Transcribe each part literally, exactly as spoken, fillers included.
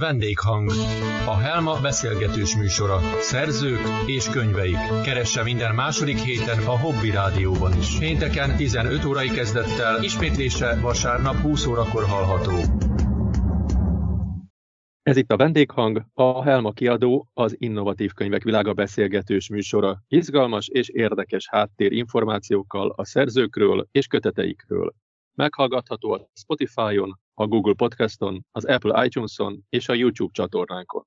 Vendéghang, a Helma beszélgetős műsora, szerzők és könyveik. Keresse minden második héten a Hobby Rádióban is. Pénteken tizenöt órai kezdettel, ismétlése vasárnap húsz órakor hallható. Ez itt a Vendéghang, a Helma kiadó, az innovatív könyvek világa beszélgetős műsora. Izgalmas és érdekes háttérinformációkkal a szerzőkről és köteteikről. Meghallgatható a Spotify-on, a Google Podcaston, az Apple iTunes-on és a YouTube csatornánkon.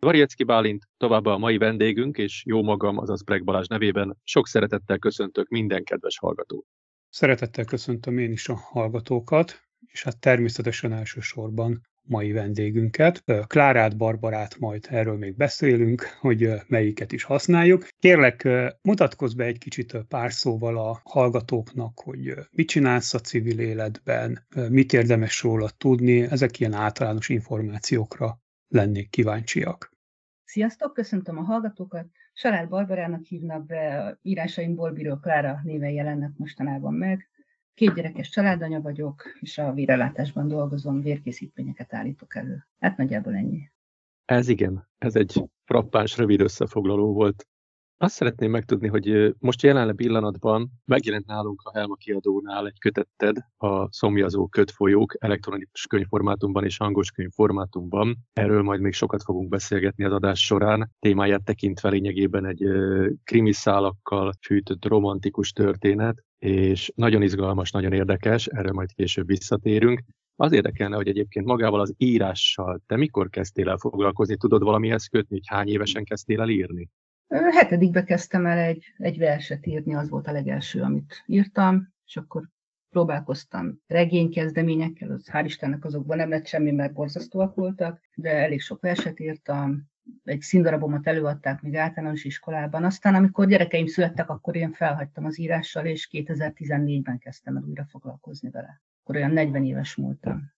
Varjeczki Bálint, továbbá a mai vendégünk, és jó magam, azaz Breck Balázs nevében sok szeretettel köszöntök minden kedves hallgatót. Szeretettel köszöntöm én is a hallgatókat, és hát természetesen elsősorban mai vendégünket. Klárát, Barbarát majd erről még beszélünk, hogy melyiket is használjuk. Kérlek, mutatkozz be egy kicsit pár szóval a hallgatóknak, hogy mit csinálsz a civil életben, mit érdemes róla tudni, ezek ilyen általános információkra lennék kíváncsiak. Sziasztok, köszöntöm a hallgatókat! Salád Barbarának hívnak be, írásaim Borbíró Klára néven jelennek mostanában meg. Két gyerekes családanya vagyok, és a vérellátásban dolgozom, vérkészítményeket állítok elő. Hát nagyjából ennyi. Ez igen, ez egy frappáns, rövid összefoglaló volt. Azt szeretném megtudni, hogy most jelenleg pillanatban megjelent nálunk a Helma kiadónál egy kötetted, a Szomjazó ködfolyók elektronikus könyvformátumban és hangos könyvformátumban. Erről majd még sokat fogunk beszélgetni az adás során. Témáját tekintve lényegében egy krimiszálakkal fűtött romantikus történet, és nagyon izgalmas, nagyon érdekes, erről majd később visszatérünk. Az érdekelne, hogy egyébként magával az írással te mikor kezdtél el foglalkozni, tudod valamihez kötni, hogy hány évesen kezdtél el írni? Hetedikbe kezdtem el egy, egy verset írni, az volt a legelső, amit írtam, és akkor próbálkoztam regénykezdeményekkel, az hál' Istennek azokban nem lett semmi, mert borzasztóak voltak, de elég sok verset írtam, egy színdarabomat előadták még általános iskolában, aztán amikor gyerekeim születtek, akkor én felhagytam az írással, és kétezer-tizennégyben kezdtem el újra foglalkozni vele. Akkor olyan negyven éves voltam.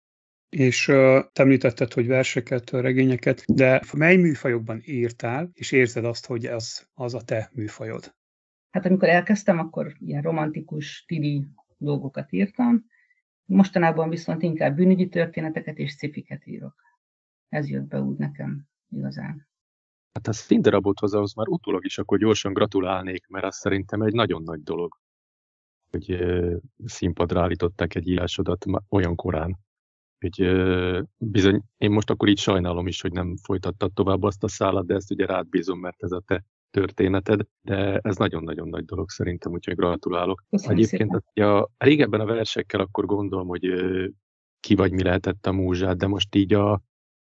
És te említetted, hogy verseket, regényeket, de mely műfajokban írtál, és érzed azt, hogy ez az a te műfajod? Hát amikor elkezdtem, akkor ilyen romantikus, tili dolgokat írtam, mostanában viszont inkább bűnügyi történeteket és sci-fiket írok. Ez jött be úgy nekem igazán. Hát a színdarabothoz ahhoz már utólag is akkor gyorsan gratulálnék, mert az szerintem egy nagyon nagy dolog, hogy színpadra állították egy írásodat olyan korán. Hogy bizony, én most akkor így sajnálom is, hogy nem folytattad tovább azt a szálat, de ezt ugye rád bízom, mert ez a te történeted, de ez nagyon-nagyon nagy dolog szerintem, úgyhogy gratulálok. Köszönöm Egyébként szépen. A, a régebben a versekkel akkor gondolom, hogy ki vagy mi lehetett a múzsád, de most így a,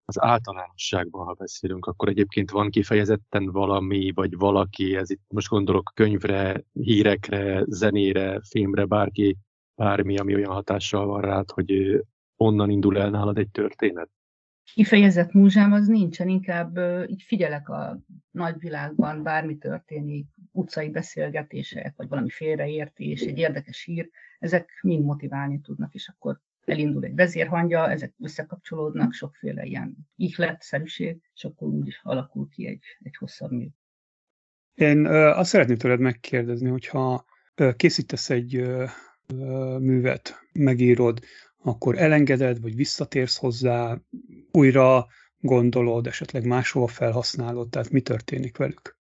az általánosságban, ha beszélünk, akkor egyébként van kifejezetten valami, vagy valaki, ez itt most gondolok könyvre, hírekre, zenére, filmre, bárki, bármi, ami olyan hatással van rád, hogy onnan indul el nálad egy történet? Kifejezett múzsám az nincsen, inkább így figyelek a nagyvilágban, bármi történik, utcai beszélgetések, vagy valami félreértés, egy érdekes hír, ezek mind motiválni tudnak, és akkor elindul egy vezérhangya, ezek összekapcsolódnak, sokféle ilyen ihletszerűség, és akkor úgy alakul ki egy, egy hosszabb mű. Én azt szeretném tőled megkérdezni, hogyha készítesz egy művet, megírod, akkor elengeded, vagy visszatérsz hozzá, újra gondolod, esetleg máshova felhasználod, tehát mi történik velük?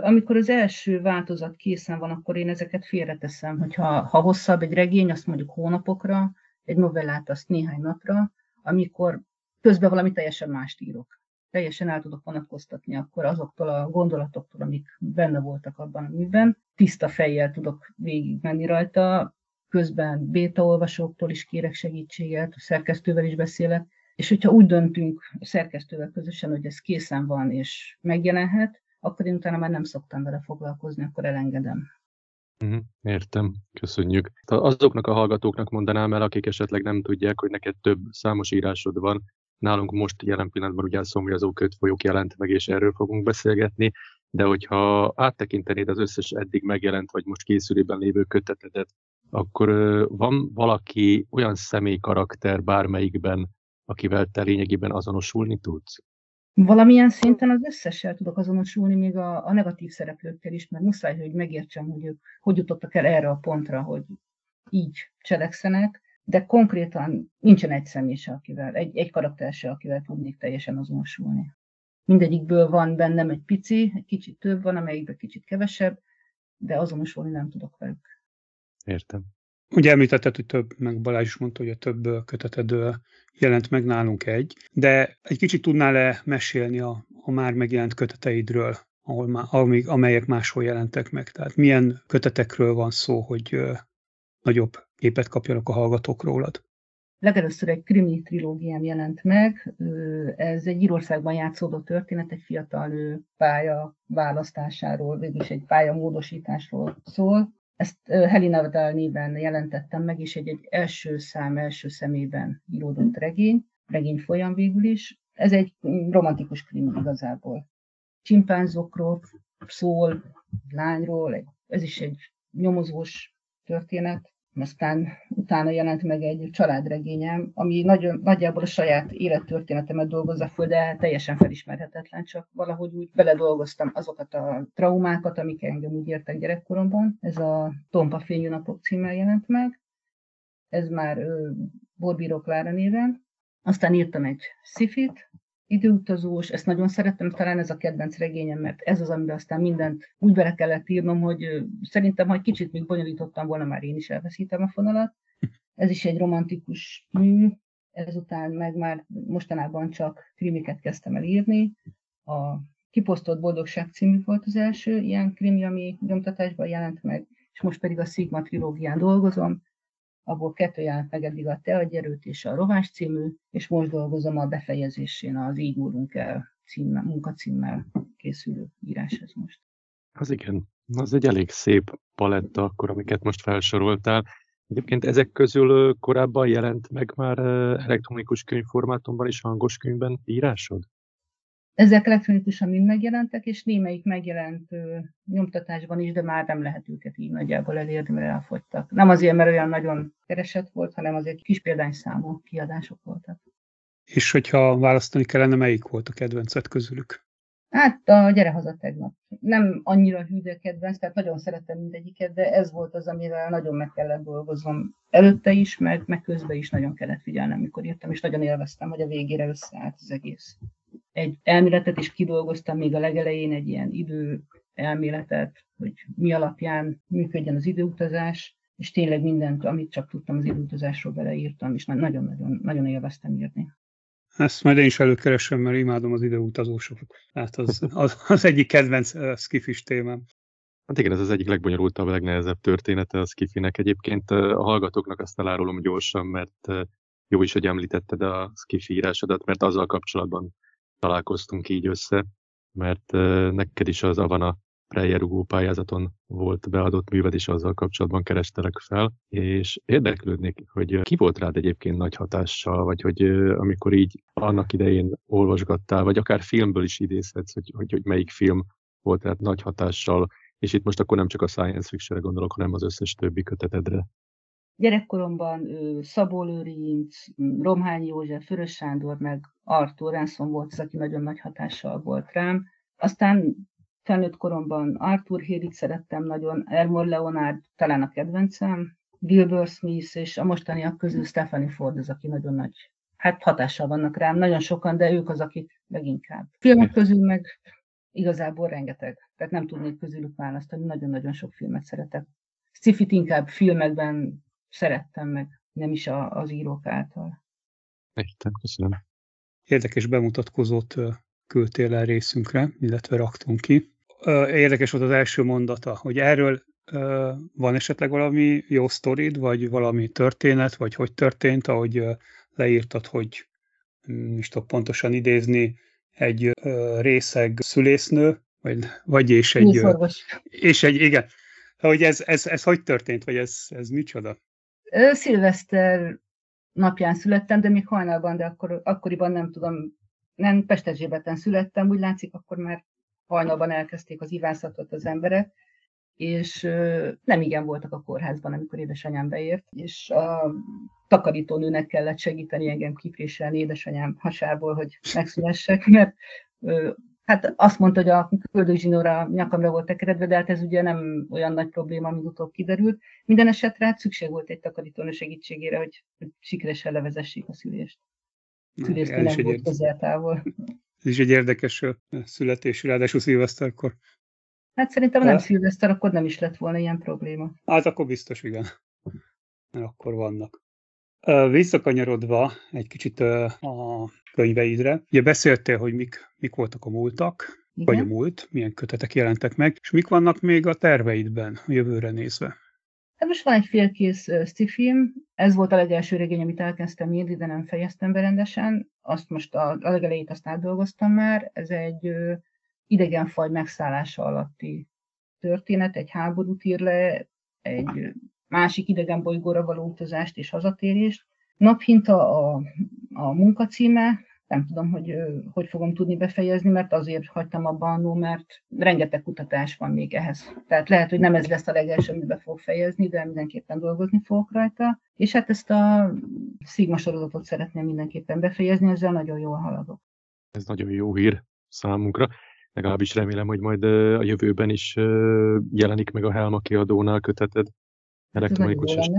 Amikor az első változat készen van, akkor én ezeket félreteszem, hogyha ha hosszabb egy regény, azt mondjuk hónapokra, egy novellát azt néhány napra, amikor közben valami teljesen mást írok. Teljesen el tudok vonatkoztatni, akkor azoktól a gondolatoktól, amik benne voltak abban a műben, tiszta fejjel tudok végigmenni rajta, közben bétaolvasóktól is kérek segítséget, a szerkesztővel is beszélek, és hogyha úgy döntünk a szerkesztővel közösen, hogy ez készen van és megjelenhet, akkor én utána már nem szoktam vele foglalkozni, akkor elengedem. Értem, köszönjük. Azoknak a hallgatóknak mondanám el, akik esetleg nem tudják, hogy neked több számos írásod van. Nálunk most jelen pillanatban ugye a Szomjazó ködfolyók jelent meg, és erről fogunk beszélgetni, de hogyha áttekintenéd az összes eddig megjelent, vagy most készülőben lévő kötetedet, akkor van valaki olyan személy karakter bármelyikben, akivel te lényegében azonosulni tudsz? Valamilyen szinten az összessel tudok azonosulni, még a, a negatív szereplőkkel is, mert muszáj, hogy megértsem, hogy ők hogy jutottak el erre a pontra, hogy így cselekszenek, de konkrétan nincsen egy személy se, akivel, egy, egy karakter se, akivel tudnék teljesen azonosulni. Mindegyikből van bennem egy pici, egy kicsit több van, amelyikből kicsit kevesebb, de azonosulni nem tudok velük. Értem. Ugye említetted, hogy több, meg Balázs is mondta, hogy a több köteted jelent meg nálunk egy, de egy kicsit tudnál-e mesélni a, a már megjelent köteteidről, ahol má, amelyek máshol jelentek meg? Tehát milyen kötetekről van szó, hogy nagyobb képet kapjanak a hallgatók rólad? Legelőször egy krimi trilógiám jelent meg. Ez egy Írországban játszódó történet, egy fiatal nő pálya választásáról, végülis egy pályamódosításról szól. Ezt Helena Valdíben jelentettem meg, és egy, egy első szám, első személyben íródott regény, regény folyam végül is. Ez egy romantikus krimi igazából. Csimpánzokról szól, lányról, ez is egy nyomozós történet. Aztán utána jelent meg egy családregényem, ami nagyon, nagyjából a saját élettörténetemet dolgozza föl, de teljesen felismerhetetlen, csak valahogy úgy beledolgoztam azokat a traumákat, amik engem úgy értek gyerekkoromban. Ez a Tompa Fénynapok címmel jelent meg, ez már ő, Borbíró Klára néven. Aztán írtam egy szifit, időutazós, ezt nagyon szerettem, talán ez a kedvenc regényem, mert ez az, amiben aztán mindent úgy bele kellett írnom, hogy szerintem, ha egy kicsit még bonyolítottam volna, már én is elveszítem a fonalat. Ez is egy romantikus mű, ezután meg már mostanában csak krimiket kezdtem el írni. A Kiposztott Boldogság című volt az első ilyen krimi, ami nyomtatásban jelent meg, és most pedig a Sigma trilógián dolgozom. Abból kettő jelent meg eddig a Te adj erőt és a Rovás című, és most dolgozom a befejezésén az Így úrunk el címmel, munkacímmel készülő íráshoz most. Az igen, az egy elég szép paletta akkor, amiket most felsoroltál. Egyébként ezek közül korábban jelent meg már elektronikus könyvformátumban és hangos könyvben írásod? Ezek elektronikusan mind megjelentek, és némelyik megjelent ő, nyomtatásban is, de már nem lehet őket így nagyjából elérni, mert elfogytak. Nem azért, mert olyan nagyon keresett volt, hanem azért kis példányszámú kiadások voltak. És hogyha választani kellene, melyik volt a kedvenced közülük? Hát a Gyere haza tegnap. Nem annyira hű, de kedvenc, tehát nagyon szeretem mindegyiket, de ez volt az, amivel nagyon meg kellett dolgoznom előtte is, meg, meg közben is nagyon kellett figyelnem, mikor írtam, és nagyon élveztem, hogy a végére összeállt az egész. Egy elméletet is kidolgoztam még a legelején, egy ilyen idő elméletet, hogy mi alapján működjön az időutazás, és tényleg mindent, amit csak tudtam az időutazásról beleírtam, és nagyon-nagyon nagyon élveztem írni. Ezt majd én is előkeresem, mert imádom az időutazósokat. Hát az, az, az egyik kedvenc skifis témám. Hát igen, ez az egyik legbonyolultabb, legnehezebb története a skifinek. Egyébként a hallgatóknak azt elárulom gyorsan, mert jó is, hogy említetted a skifi írásodat, mert azzal kapcsolatban találkoztunk így össze, mert neked is az van a Preyer Hugó pályázaton volt beadott műved, és azzal kapcsolatban kerestelek fel, és érdeklődnék, hogy ki volt rád egyébként nagy hatással, vagy hogy amikor így annak idején olvasgattál, vagy akár filmből is idézhetsz, hogy, hogy, hogy melyik film volt rád nagy hatással, és itt most akkor nem csak a science fictionre gondolok, hanem az összes többi kötetedre. Gyerekkoromban Szabolő Rinc, Romhány József, Förös Sándor, meg Arthur Renszon volt az, aki nagyon nagy hatással volt rám. Aztán felnőtt koromban Arthur Hérik szerettem nagyon, Ermor Leonard talán a kedvencem, Gilbert Smith és a mostaniak közül Stephanie Ford az, aki nagyon nagy hát hatással vannak rám, nagyon sokan, de ők az, akik leginkább. Filmek közül meg igazából rengeteg, tehát nem tudnék közülük választani, nagyon-nagyon sok filmet szeretek. Sci-fit inkább filmekben szerettem meg, nem is a, az írók által. Értem, köszönöm. Érdekes bemutatkozót küldtél el részünkre, illetve raktunk ki. Érdekes volt az első mondata, hogy erről van esetleg valami jó sztorid, vagy valami történet, vagy hogy történt, ahogy leírtad, hogy nem is tudok pontosan idézni, egy részeg szülésznő, vagy, vagy és egy... Műszorvos. És egy, igen. Hogy ez, ez, ez hogy történt, vagy ez, ez micsoda? Szilveszter napján születtem, de még hajnalban, de akkor, akkoriban nem tudom, nem Pesterzsébeten születtem, úgy látszik, akkor már hajnalban elkezdték az ivászatot az emberek, és nem igen voltak a kórházban, amikor édesanyám beért, és a takarítónőnek kellett segíteni engem kipréselni édesanyám hasából, hogy megszülessek, mert Hát azt mondta, hogy a köldögzsinóra nyakamra volt tekeredve, de hát ez ugye nem olyan nagy probléma, mint utóbb kiderült. Minden esetre szükség volt egy takarítónő segítségére, hogy sikeresen levezessék a szülést. Szülést nem volt közeltávol. Ez is egy érdekes születés, ráadásul szilveszterkor. Hát szerintem nem szilveszter, akkor nem is lett volna ilyen probléma. Hát akkor biztos, igen. Mert akkor vannak. Visszakanyarodva egy kicsit a könyveidre, ugye beszéltél, hogy mik, mik voltak a múltak, igen, vagy a múlt, milyen kötetek jelentek meg, és mik vannak még a terveidben a jövőre nézve? Hát most van egy félkész sci-film, ez volt a legelső regény, amit elkezdtem írni, de nem fejeztem be rendesen, azt most a, a legelejét azt átdolgoztam már, ez egy idegenfaj megszállása alatti történet, egy háborút ír le, egy másik idegen bolygóra való utazást és hazatérést. Naphinta a, a munkacíme, nem tudom, hogy hogy fogom tudni befejezni, mert azért hagytam abba annó, mert rengeteg kutatás van még ehhez. Tehát lehet, hogy nem ez lesz a legelső, amit be fogok fejezni, de mindenképpen dolgozni fogok rajta. És hát ezt a Sigma sorozatot szeretném mindenképpen befejezni, ezzel nagyon jól haladok. Ez nagyon jó hír számunkra. Legalábbis remélem, hogy majd a jövőben is jelenik meg a Helma kiadónál köteted. Elektronikus és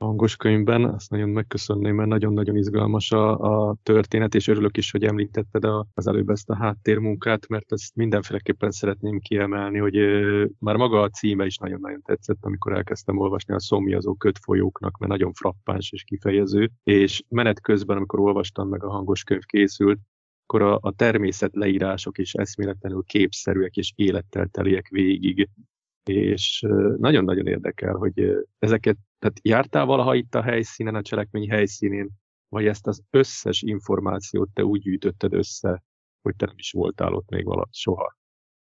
hangos könyvben, azt nagyon megköszönném, mert nagyon-nagyon izgalmas a, a történet, és örülök is, hogy említetted a, az előbb ezt a háttérmunkát, mert ezt mindenféleképpen szeretném kiemelni, hogy ö, már maga a címe is nagyon-nagyon tetszett, amikor elkezdtem olvasni a Szomjazó ködfolyóknak, mert nagyon frappáns és kifejező, és menet közben, amikor olvastam meg a hangos könyv készült, akkor a, a természet leírások is eszméletlenül képszerűek és élettel teliek végig. És nagyon-nagyon érdekel, hogy ezeket, tehát jártál valaha itt a helyszínen, a cselekmény helyszínén, vagy ezt az összes információt te úgy gyűjtötted össze, hogy te nem is voltál ott még valahogy soha.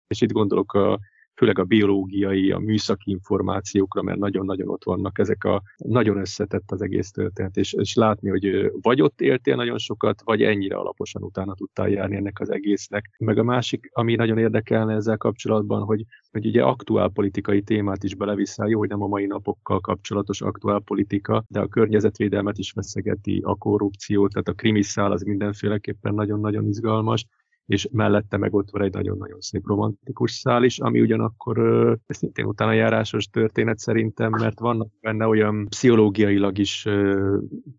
És itt gondolok a, főleg a biológiai, a műszaki információkra, mert nagyon-nagyon ott vannak ezek a, nagyon összetett az egész történet, és, és látni, hogy vagy ott éltél nagyon sokat, vagy ennyire alaposan utána tudtál járni ennek az egésznek. Meg a másik, ami nagyon érdekelne ezzel kapcsolatban, hogy hogy ugye aktuálpolitikai témát is beleviszel, jó, hogy nem a mai napokkal kapcsolatos aktuálpolitika, de a környezetvédelmet is feszegeti, a korrupciót, tehát a krimiszál az mindenféleképpen nagyon-nagyon izgalmas, és mellette meg ott van egy nagyon-nagyon szép romantikus szál is, ami ugyanakkor ez szintén utána járásos történet szerintem, mert vannak benne olyan pszichológiailag is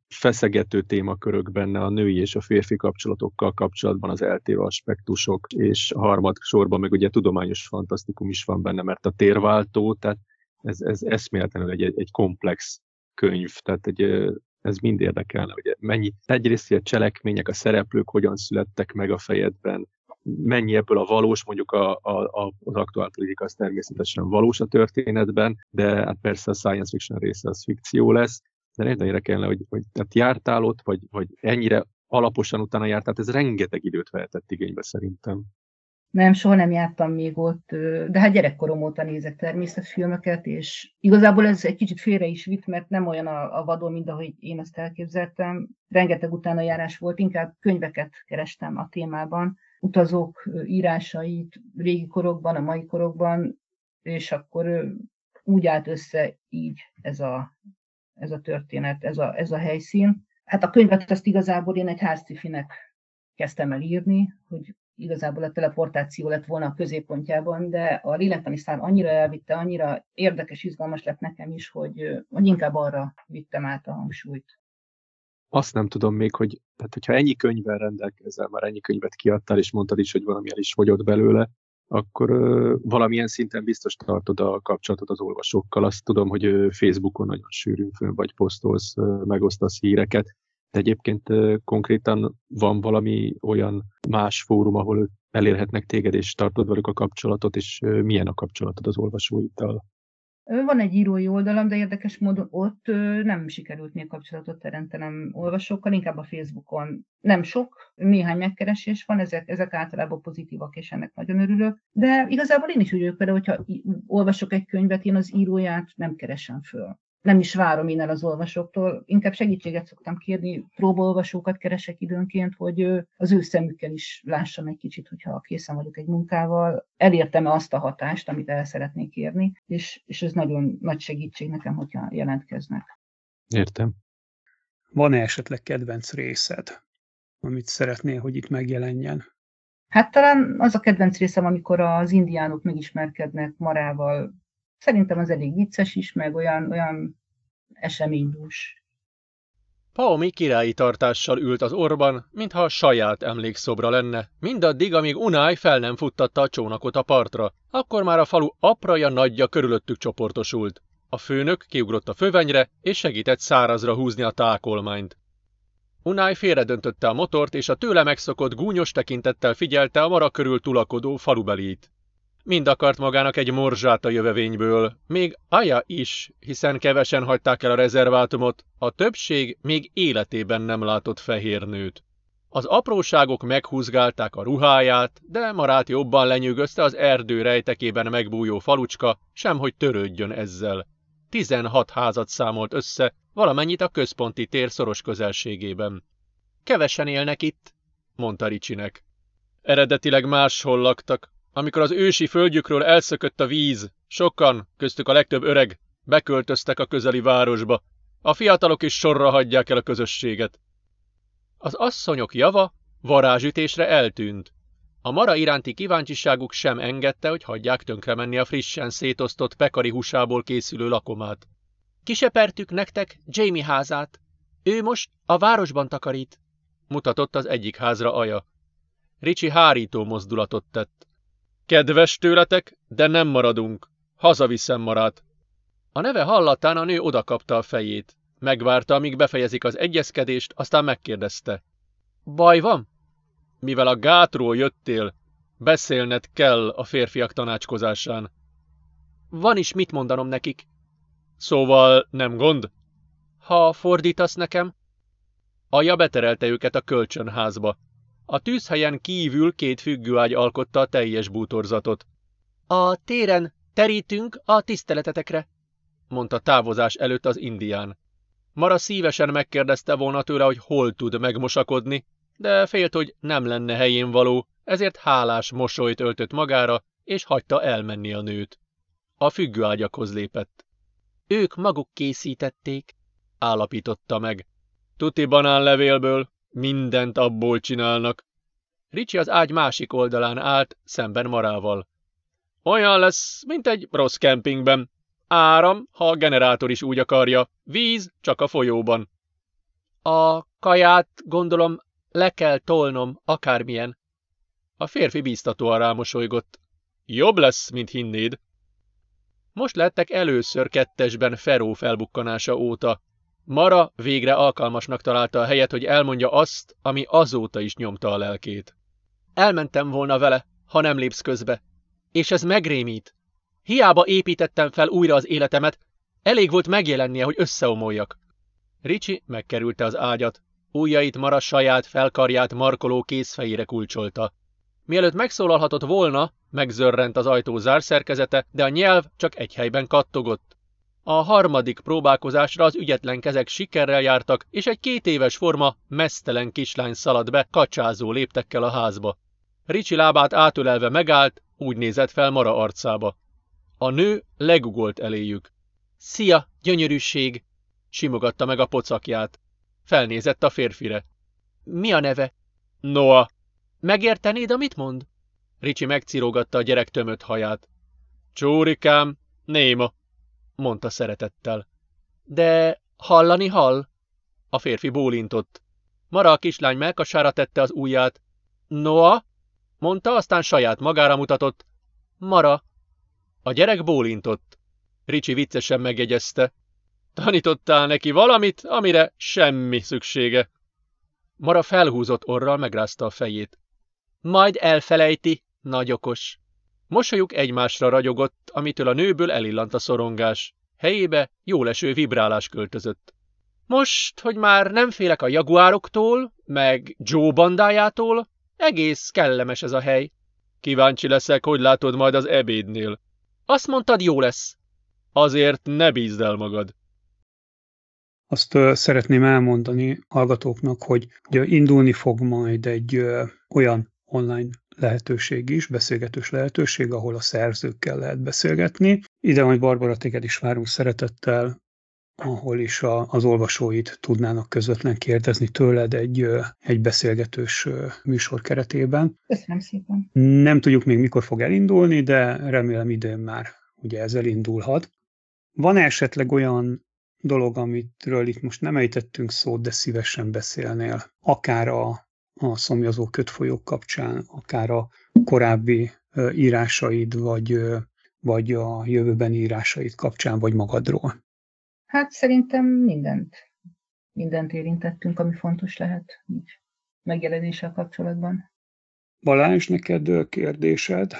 feszegető témakörök benne a női és a férfi kapcsolatokkal kapcsolatban az eltérő aspektusok, és harmad sorban meg ugye tudományos fantasztikum is van benne, mert a térváltó, tehát ez, ez eszméletlenül egy, egy komplex könyv, tehát egy... Ez mind érdekelne, hogy mennyi, egyrészt a cselekmények, a szereplők hogyan születtek meg a fejedben, mennyi ebből a valós, mondjuk a, a, az aktuálpolitika az természetesen valós a történetben, de hát persze a science fiction része az fikció lesz, de nagyon érdekelne, hogy, hogy tehát jártál ott, vagy, vagy ennyire alaposan utána jártál, ez rengeteg időt vehetett igénybe szerintem. Nem, soha nem jártam még ott, de hát gyerekkorom óta nézek természetfilmeket, és igazából ez egy kicsit félre is vitt, mert nem olyan a, a vadon, mint ahogy én azt elképzeltem. Rengeteg utánajárás volt, inkább könyveket kerestem a témában, utazók írásait régi korokban, a mai korokban, és akkor úgy állt össze így ez a, ez a történet, ez a, ez a helyszín. Hát a könyvet azt igazából én egy házcifinek kezdtem el írni, hogy igazából a teleportáció lett volna a középpontjában, de a lélektani szám annyira elvitte, annyira érdekes, izgalmas lett nekem is, hogy, hogy inkább arra vittem át a hangsúlyt. Azt nem tudom még, hogy tehát, hogyha ennyi könyvvel rendelkezel, már ennyi könyvet kiadtál, és mondtad is, hogy valamilyen is fogyott belőle, akkor ö, valamilyen szinten biztos tartod a kapcsolatot az olvasókkal. Azt tudom, hogy ö, Facebookon nagyon sűrűn föl vagy posztolsz, ö, megosztasz híreket. De egyébként konkrétan van valami olyan más fórum, ahol elérhetnek téged, és tartod velük a kapcsolatot, és milyen a kapcsolatod az olvasóiddal? Van egy írói oldalam, de érdekes módon ott nem sikerült még kapcsolatot teremtenem olvasókkal, inkább a Facebookon. Nem sok, néhány megkeresés van, ezek, ezek általában pozitívak, és ennek nagyon örülök. De igazából én is úgy vagyok, például, hogyha olvasok egy könyvet, én az íróját nem keresem föl. Nem is várom én el az olvasóktól, inkább segítséget szoktam kérni, próbaolvasókat keresek időnként, hogy az ő szemükkel is lássam egy kicsit, hogyha készen vagyok egy munkával, elértem-e azt a hatást, amit el szeretnék érni, és, és ez nagyon nagy segítség nekem, hogyha jelentkeznek. Értem. Van-e esetleg kedvenc részed, amit szeretnél, hogy itt megjelenjen? Hát talán az a kedvenc részem, amikor az indiánok megismerkednek Marával. Szerintem az elég vicces is, meg olyan, olyan eseménydús. Paomi királyi tartással ült az orban, mintha a saját emlékszobra lenne, mindaddig, amíg Unai fel nem futtatta a csónakot a partra. Akkor már a falu apraja nagyja körülöttük csoportosult. A főnök kiugrott a fövenyre, és segített szárazra húzni a tákolmányt. Unai félredöntötte a motort, és a tőle megszokott gúnyos tekintettel figyelte a mara körül tulakodó falubelit. Mind akart magának egy morzsát a jövevényből, még Aya is, hiszen kevesen hagyták el a rezervátumot, a többség még életében nem látott fehérnőt. Az apróságok meghúzgálták a ruháját, de Marát jobban lenyűgözte az erdő rejtekében megbújó falucska, semhogy törődjön ezzel. tizenhat házat számolt össze, valamennyit a központi tér szoros közelségében. Kevesen élnek itt, mondta Ricsinek. Eredetileg máshol laktak. Amikor az ősi földjükről elszökött a víz, sokan, köztük a legtöbb öreg, beköltöztek a közeli városba. A fiatalok is sorra hagyják el a közösséget. Az asszonyok java varázsütésre eltűnt. A mara iránti kíváncsiságuk sem engedte, hogy hagyják tönkremenni a frissen szétosztott pekari húsából készülő lakomát. Kisepertük nektek Jamie házát. Ő most a városban takarít, mutatott az egyik házra Aya. Ricsi hárító mozdulatot tett. Kedves tőletek, de nem maradunk. Hazaviszem Marát. A neve hallatán a nő odakapta a fejét. Megvárta, amíg befejezik az egyezkedést, aztán megkérdezte. Baj van? Mivel a gátról jöttél, beszélned kell a férfiak tanácskozásán. Van is mit mondanom nekik. Szóval nem gond? Ha fordítasz nekem? Aya beterelte őket a kölcsönházba. A tűzhelyen kívül két függőágy alkotta a teljes bútorzatot. A téren terítünk a tiszteletetekre, mondta távozás előtt az indián. Mara szívesen megkérdezte volna tőle, hogy hol tud megmosakodni, de félt, hogy nem lenne helyén való, ezért hálás mosolyt öltött magára, és hagyta elmenni a nőt. A függőágyakhoz lépett. Ők maguk készítették, állapította meg. Tuti banánlevélből. Mindent abból csinálnak. Ricsi az ágy másik oldalán állt, szemben Marával. Olyan lesz, mint egy rossz kempingben. Áram, ha a generátor is úgy akarja. Víz, csak a folyóban. A kaját, gondolom, le kell tolnom, akármilyen. A férfi bíztatóan rámosolygott. Jobb lesz, mint hinnéd. Most lettek először kettesben Feró felbukkanása óta. Mara végre alkalmasnak találta a helyet, hogy elmondja azt, ami azóta is nyomta a lelkét. Elmentem volna vele, ha nem lépsz közbe. És ez megrémít. Hiába építettem fel újra az életemet, elég volt megjelennie, hogy összeomoljak. Ricsi megkerülte az ágyat. Ujjait Mara saját felkarját markoló kézfejére kulcsolta. Mielőtt megszólalhatott volna, megzörrent az ajtó zárszerkezete, de a nyelv csak egy helyben kattogott. A harmadik próbálkozásra az ügyetlen kezek sikerrel jártak, és egy két éves forma mesztelen kislány szaladt be kacsázó léptekkel a házba. Ricsi lábát átölelve megállt, úgy nézett fel Mara arcába. A nő legugolt eléjük. Szia, gyönyörűség! Simogatta meg a pocakját. Felnézett a férfire. Mi a neve? Noah. Megértenéd, amit mond? Ricsi megcirógatta a gyerek tömött haját. Csórikám, néma! Mondta szeretettel. De hallani hall? A férfi bólintott. Mara a kislány mellkasára tette az ujját. Noa? Mondta, aztán saját magára mutatott. Mara. A gyerek bólintott. Ricsi viccesen megjegyezte. Tanítottál neki valamit, amire semmi szüksége. Mara felhúzott orral megrázta a fejét. Majd elfelejti, nagy okos. Mosolyuk egymásra ragyogott, amitől a nőből elillant a szorongás. Helyébe jóleső vibrálás költözött. Most, hogy már nem félek a jaguároktól, meg Joe bandájától, egész kellemes ez a hely. Kíváncsi leszek, hogy látod majd az ebédnél. Azt mondtad, jó lesz. Azért ne bízd el magad. Azt szeretném elmondani hallgatóknak, hogy ugye indulni fog majd egy olyan online lehetőség is, beszélgetős lehetőség, ahol a szerzőkkel lehet beszélgetni. Ide majd Barbara, téged is várunk szeretettel ahol is a, az olvasóid tudnának közvetlen kérdezni tőled egy, egy beszélgetős műsor keretében. Köszönöm szépen. Nem tudjuk még, mikor fog elindulni, de remélem időn már ugye ez elindulhat. Van esetleg olyan dolog, amitről itt most nem ejtettünk szót, de szívesen beszélnél? Akár a, a szomjazó ködfolyók kapcsán, akár a korábbi ö, írásaid, vagy, ö, vagy a jövőbeni írásaid kapcsán, vagy magadról? Hát szerintem mindent. Mindent érintettünk, ami fontos lehet megjelenéssel kapcsolatban. Balázs, neked kérdésed?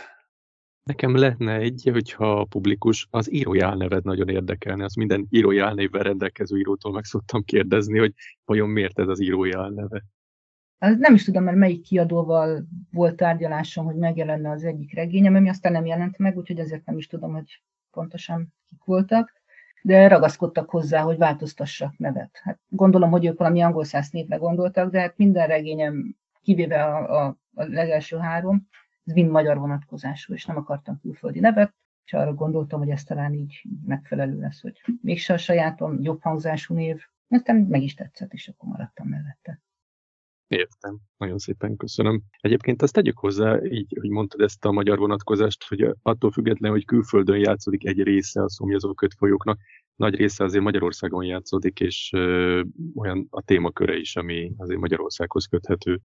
Nekem lenne egy, hogyha a publikus, az írói álneved nagyon érdekelne, az minden írói álnévvel rendelkező írótól meg szoktam kérdezni, hogy vajon miért ez az írói álneve. Nem is tudom, mert melyik kiadóval volt tárgyalásom, hogy megjelenne az egyik regényem, ami aztán nem jelent meg, úgyhogy ezért nem is tudom, hogy pontosan kik voltak, de ragaszkodtak hozzá, hogy változtassak nevet. Hát gondolom, hogy ők valami angolszász névre gondoltak, de hát minden regényem, kivéve a, a, a legelső három, ez mind magyar vonatkozású, és nem akartam külföldi nevet, és arra gondoltam, hogy ez talán így megfelelő lesz, hogy mégse a sajátom, jobb hangzású név, aztán meg is tetszett, és akkor maradtam mellette. Értem, nagyon szépen köszönöm. Egyébként azt tegyük hozzá, így, hogy mondtad ezt a magyar vonatkozást, hogy attól függetlenül, hogy külföldön játszódik egy része a szomjazó ködfolyóknak, nagy része azért Magyarországon játszódik, és ö, olyan a témaköre is, ami azért Magyarországhoz köthető.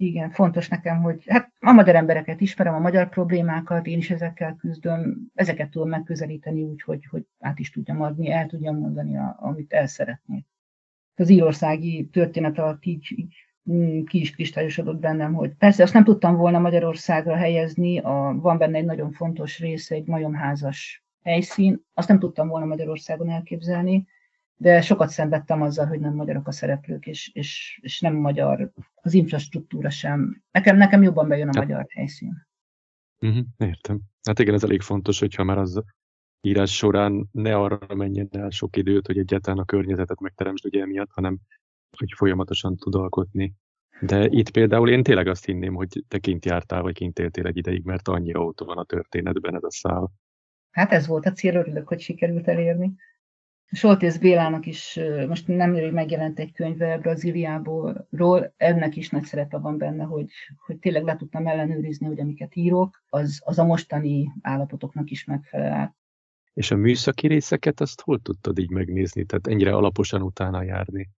Igen, fontos nekem, hogy hát a magyar embereket ismerem, a magyar problémákat, én is ezekkel küzdöm, ezeket tudom megközelíteni úgy, hogy, hogy át is tudjam adni, el tudjam mondani, a, amit el szeretnék. Az írországi történet alatt így, így ki is kristályosodott bennem, hogy persze azt nem tudtam volna Magyarországra helyezni, a, van benne egy nagyon fontos része, egy majomházas helyszín, azt nem tudtam volna Magyarországon elképzelni, de sokat szenvedtem azzal, hogy nem magyarok a szereplők, és, és, és nem magyar az infrastruktúra sem. Nekem, nekem jobban bejön a magyar helyszín. Uh-huh, értem. Hát igen, ez elég fontos, hogyha már az írás során ne arra menjen el sok időt, hogy egyáltalán a környezetet megteremtsd ugye emiatt, hanem hogy folyamatosan tud alkotni. De itt például én tényleg azt hinném, hogy te kint jártál, vagy kint éltél egy ideig, mert annyira ott van a történetben ez a szál. Hát ez volt a cél, örülök, hogy sikerült elérni. Soltész Bélának is most nemrég megjelent egy könyve Brazíliából, ennek is nagy szerepe van benne, hogy, hogy tényleg le tudtam ellenőrizni, hogy amiket írok, az, az a mostani állapotoknak is megfelel. És a műszaki részeket azt hol tudtad így megnézni, tehát ennyire alaposan utána járni?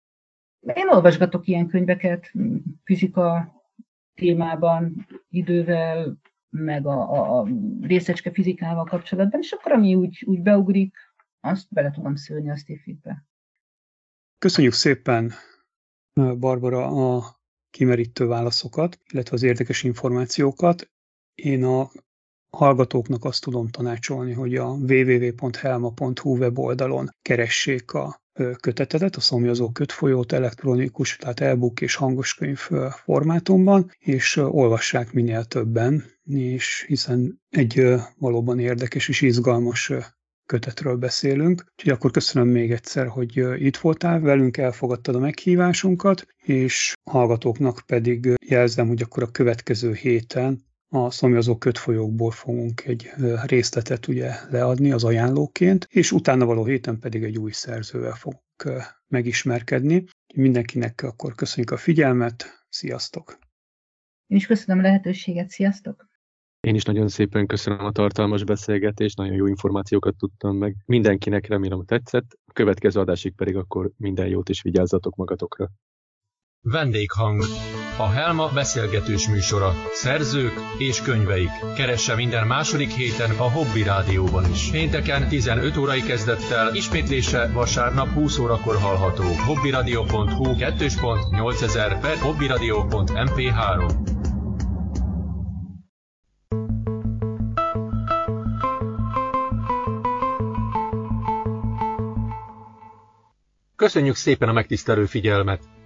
Én olvasgatok ilyen könyveket fizika témában, idővel, meg a, a, a részecske fizikával kapcsolatban, és akkor ami úgy, úgy beugrik, azt bele tudom szülni a Stephanie-be. Köszönjük szépen, Barbara, a kimerítő válaszokat, illetve az érdekes információkat. Én a hallgatóknak azt tudom tanácsolni, hogy a double-u double-u double-u pont helma pont hu weboldalon keressék a kötetetet, a szomjazó ködfolyót elektronikus, tehát e-book és hangoskönyv formátumban, és olvassák minél többen, és hiszen egy valóban érdekes és izgalmas kötetről beszélünk. Úgyhogy akkor köszönöm még egyszer, hogy itt voltál, velünk elfogadtad a meghívásunkat, és hallgatóknak pedig jelzem, hogy akkor a következő héten a szomjazó ködfolyókból fogunk egy részletet ugye leadni az ajánlóként, és utána való héten pedig egy új szerzővel fogunk megismerkedni. Mindenkinek akkor köszönjük a figyelmet, sziasztok! Én is köszönöm a lehetőséget, sziasztok! Én is nagyon szépen köszönöm a tartalmas beszélgetést, nagyon jó információkat tudtam meg. Mindenkinek remélem tetszett, a következő adásig pedig akkor minden jót és vigyázzatok magatokra. Vendéghang. A Helma beszélgetős műsora. Szerzők és könyveik. Keresse minden második héten a Hobby Rádióban is. Pénteken tizenöt órai kezdettel, ismétlése vasárnap húsz órakor hallható. hobbyradio pont hu kettő egész nyolcezer per hobbyradio pont em pé három. Köszönjük szépen a megtisztelő figyelmet!